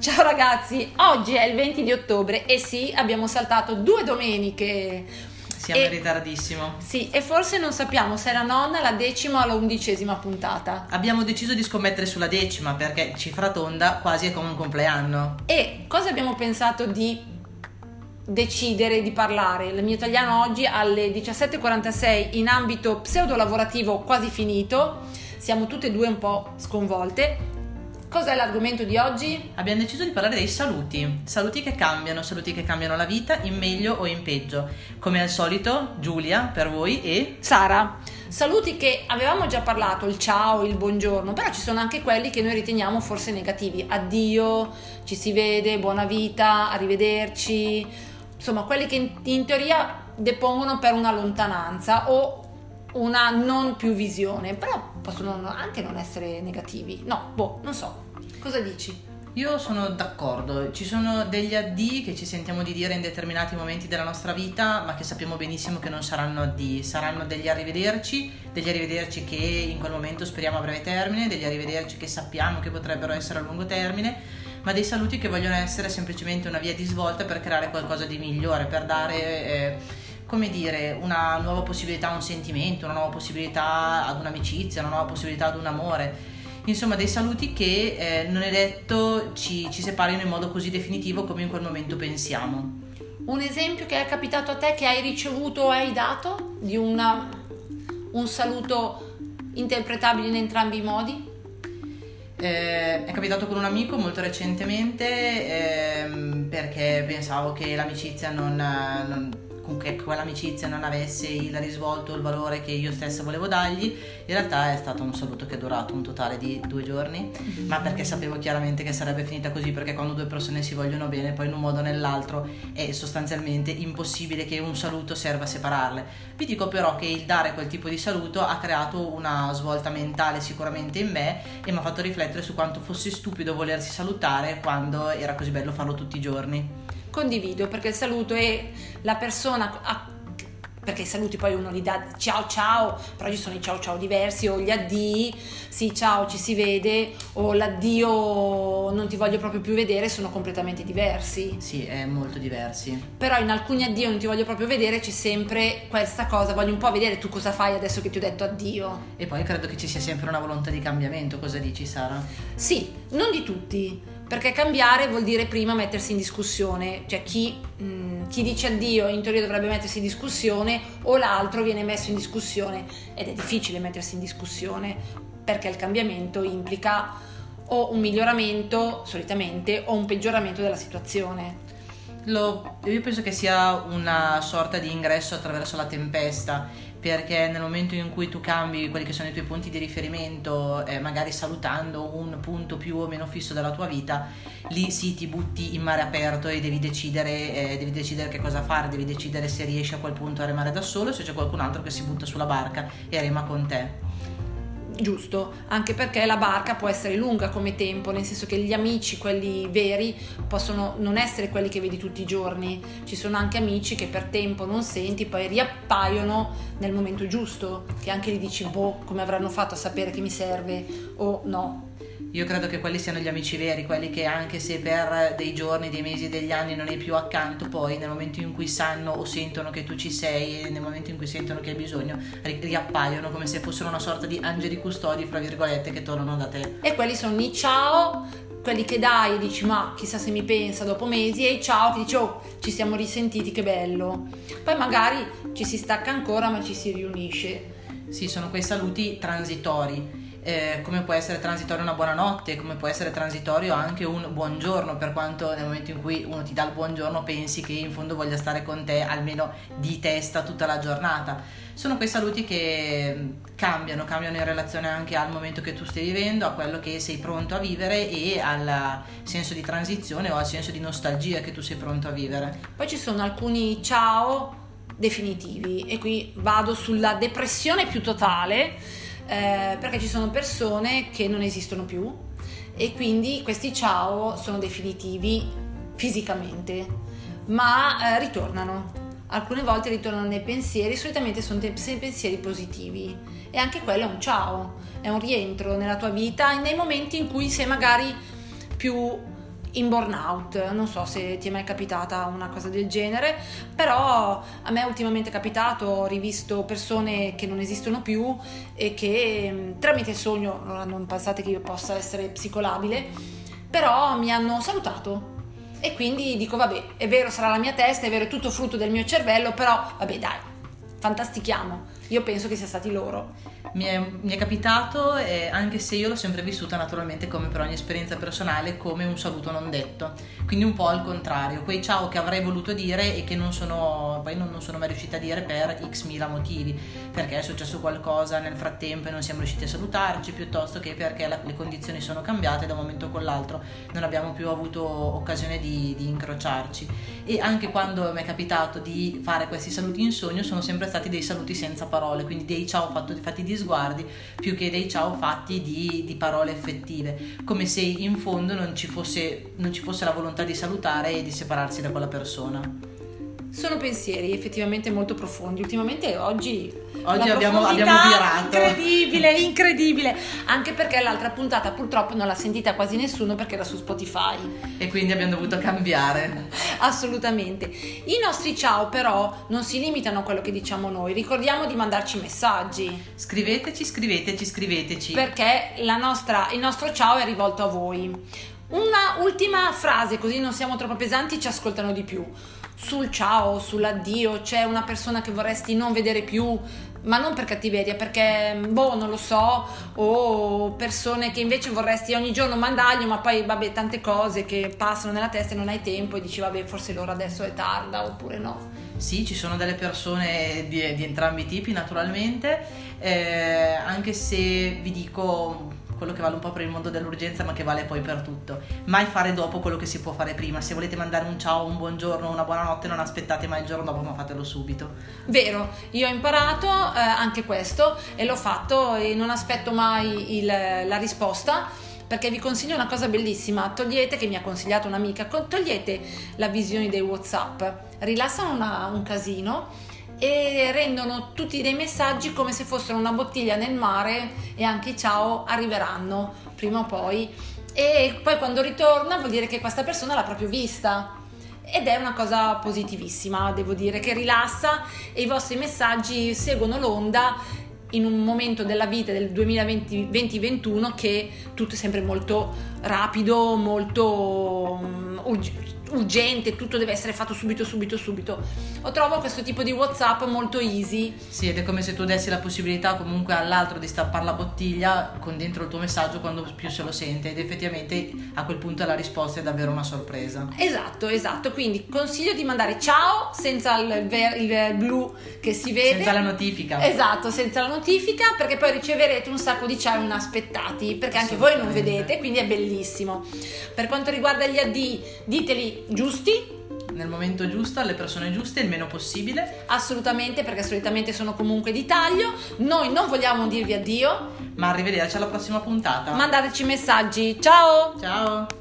Ciao ragazzi, oggi è il 20 di ottobre e sì, abbiamo saltato 2 domeniche. Siamo in ritardissimo. Sì, e forse non sappiamo se è la nonna, la decima o la undicesima puntata. Abbiamo deciso di scommettere sulla 10ª perché cifra tonda quasi è come un compleanno. E cosa abbiamo pensato di decidere di parlare? Il mio italiano oggi alle 17:46 in ambito pseudolavorativo quasi finito. Siamo tutte e due un po' sconvolte. Cos'è l'argomento di oggi? Abbiamo deciso di parlare dei saluti. Saluti che cambiano la vita in meglio o in peggio. Come al solito, Giulia per voi e Sara. Saluti che avevamo già parlato, il ciao, il buongiorno, però ci sono anche quelli che noi riteniamo forse negativi. Addio, ci si vede, buona vita, arrivederci. Insomma, quelli che in teoria depongono per una lontananza o una non più visione, però possono anche non essere negativi. No, non so, cosa dici? Io sono d'accordo, ci sono degli addii che ci sentiamo di dire in determinati momenti della nostra vita, ma che sappiamo benissimo che non saranno addii, saranno degli arrivederci che in quel momento speriamo a breve termine, degli arrivederci che sappiamo che potrebbero essere a lungo termine, ma dei saluti che vogliono essere semplicemente una via di svolta per creare qualcosa di migliore, per dare come dire, una nuova possibilità a un sentimento, una nuova possibilità ad un'amicizia, una nuova possibilità ad un amore. Insomma, dei saluti che non è detto ci separino in modo così definitivo come in quel momento pensiamo. Un esempio che è capitato a te, che hai ricevuto o hai dato, di un saluto interpretabile in entrambi i modi? È capitato con un amico molto recentemente perché pensavo che l'amicizia che quell'amicizia non avesse il risvolto, il valore che io stessa volevo dargli. In realtà è stato un saluto che è durato un totale di 2 giorni, ma perché sapevo chiaramente che sarebbe finita così, perché quando 2 persone si vogliono bene, poi in un modo o nell'altro è sostanzialmente impossibile che un saluto serva a separarle. Vi dico però che il dare quel tipo di saluto ha creato una svolta mentale sicuramente in me e mi ha fatto riflettere su quanto fosse stupido volersi salutare quando era così bello farlo tutti i giorni. Condivido, perché il saluto è la persona perché i saluti poi uno li dà ciao ciao, però ci sono i ciao ciao diversi o gli addii, sì ciao ci si vede, o l'addio non ti voglio proprio più vedere, sono completamente diversi. Sì, è molto diversi. Però in alcuni addio non ti voglio proprio vedere c'è sempre questa cosa, voglio un po' vedere tu cosa fai adesso che ti ho detto addio. E poi credo che ci sia sempre una volontà di cambiamento, cosa dici Sara? Sì, non di tutti. Perché cambiare vuol dire prima mettersi in discussione, cioè chi dice addio in teoria dovrebbe mettersi in discussione o l'altro viene messo in discussione, ed è difficile mettersi in discussione perché il cambiamento implica o un miglioramento solitamente o un peggioramento della situazione. Io penso che sia una sorta di ingresso attraverso la tempesta, perché nel momento in cui tu cambi quelli che sono i tuoi punti di riferimento, magari salutando un punto più o meno fisso della tua vita, lì sì ti butti in mare aperto e devi decidere che cosa fare, devi decidere se riesci a quel punto a remare da solo, se c'è qualcun altro che si butta sulla barca e rema con te. Giusto, anche perché la barca può essere lunga come tempo, nel senso che gli amici, quelli veri, possono non essere quelli che vedi tutti i giorni. Ci sono anche amici che per tempo non senti, poi riappaiono nel momento giusto, che anche lì dici come avranno fatto a sapere che mi serve o no. Io credo che quelli siano gli amici veri, quelli che anche se per dei giorni, dei mesi, degli anni non hai più accanto, poi nel momento in cui sanno o sentono che tu ci sei e nel momento in cui sentono che hai bisogno riappaiono come se fossero una sorta di angeli custodi, fra virgolette, che tornano da te. E quelli sono i ciao, quelli che dai e dici ma chissà se mi pensa dopo mesi, e i ciao che dici ci siamo risentiti, che bello. Poi magari ci si stacca ancora ma ci si riunisce. Sì, sono quei saluti transitori. Come può essere transitorio una buonanotte, come può essere transitorio anche un buongiorno, per quanto nel momento in cui uno ti dà il buongiorno pensi che in fondo voglia stare con te almeno di testa tutta la giornata. Sono quei saluti che cambiano in relazione anche al momento che tu stai vivendo, a quello che sei pronto a vivere e al senso di transizione o al senso di nostalgia che tu sei pronto a vivere. Poi ci sono alcuni ciao definitivi e qui vado sulla depressione più totale. Perché ci sono persone che non esistono più e quindi questi ciao sono definitivi fisicamente, ma ritornano. Alcune volte ritornano nei pensieri, solitamente sono pensieri positivi, e anche quello è un ciao, è un rientro nella tua vita nei momenti in cui sei magari più in burnout, non so se ti è mai capitata una cosa del genere, però a me ultimamente è capitato, ho rivisto persone che non esistono più e che tramite il sogno, non pensate che io possa essere psicolabile, però mi hanno salutato e quindi dico vabbè, è vero, sarà la mia testa, è vero, è tutto frutto del mio cervello, però vabbè dai, fantastichiamo. Io penso che sia stati loro. Mi è capitato, anche se io l'ho sempre vissuta naturalmente, come per ogni esperienza personale, come un saluto non detto, quindi un po' al contrario, quei ciao che avrei voluto dire e che non sono mai riuscita a dire per x mila motivi, perché è successo qualcosa nel frattempo e non siamo riusciti a salutarci, piuttosto che perché le condizioni sono cambiate da un momento con l'altro, non abbiamo più avuto occasione di incrociarci. E anche quando mi è capitato di fare questi saluti in sogno, sono sempre stati dei saluti senza parole, quindi dei ciao fatti di sguardi più che dei ciao fatti di parole effettive, come se in fondo non ci fosse la volontà di salutare e di separarsi da quella persona. Sono pensieri effettivamente molto profondi. Ultimamente oggi abbiamo virato. Incredibile, anche perché l'altra puntata purtroppo non l'ha sentita quasi nessuno perché era su Spotify e quindi abbiamo dovuto cambiare. Assolutamente. I nostri ciao però non si limitano a quello che diciamo noi, ricordiamo di mandarci messaggi. Scriveteci, perché il nostro ciao è rivolto a voi. Una ultima frase, così non siamo troppo pesanti, ci ascoltano di più. Sul ciao, sull'addio, c'è una persona che vorresti non vedere più, ma non per cattiveria, perché non lo so, o persone che invece vorresti ogni giorno mandargli, ma poi vabbè, tante cose che passano nella testa e non hai tempo e dici vabbè, forse l'ora adesso è tarda, oppure no. Sì, ci sono delle persone di entrambi i tipi naturalmente, anche se vi dico quello che vale un po' per il mondo dell'urgenza ma che vale poi per tutto: mai fare dopo quello che si può fare prima. Se volete mandare un ciao, un buongiorno, una buonanotte, non aspettate mai il giorno dopo, ma fatelo subito. Vero, io ho imparato anche questo e l'ho fatto, e non aspetto mai la risposta, perché vi consiglio una cosa bellissima, che mi ha consigliato un'amica: togliete la visione dei WhatsApp, rilassano un casino e rendono tutti dei messaggi come se fossero una bottiglia nel mare, e anche i ciao arriveranno prima o poi, e poi quando ritorna vuol dire che questa persona l'ha proprio vista, ed è una cosa positivissima, devo dire, che rilassa, e i vostri messaggi seguono l'onda in un momento della vita del 2020-2021 che tutto è sempre molto rapido, molto urgente, tutto deve essere fatto subito. O trovo questo tipo di WhatsApp molto easy. Sì, ed è come se tu dessi la possibilità comunque all'altro di stappare la bottiglia con dentro il tuo messaggio quando più se lo sente, ed effettivamente a quel punto la risposta è davvero una sorpresa. Esatto, quindi consiglio di mandare ciao senza il blu che si vede, senza la notifica. Esatto, senza la notifica, perché poi riceverete un sacco di ciao inaspettati, perché anche voi non vedete, quindi è bellissimo. Per quanto riguarda gli addii, diteli giusti, nel momento giusto, alle persone giuste, il meno possibile, assolutamente, perché solitamente sono comunque di taglio. Noi non vogliamo dirvi addio, ma arrivederci alla prossima puntata. Mandateci messaggi, ciao!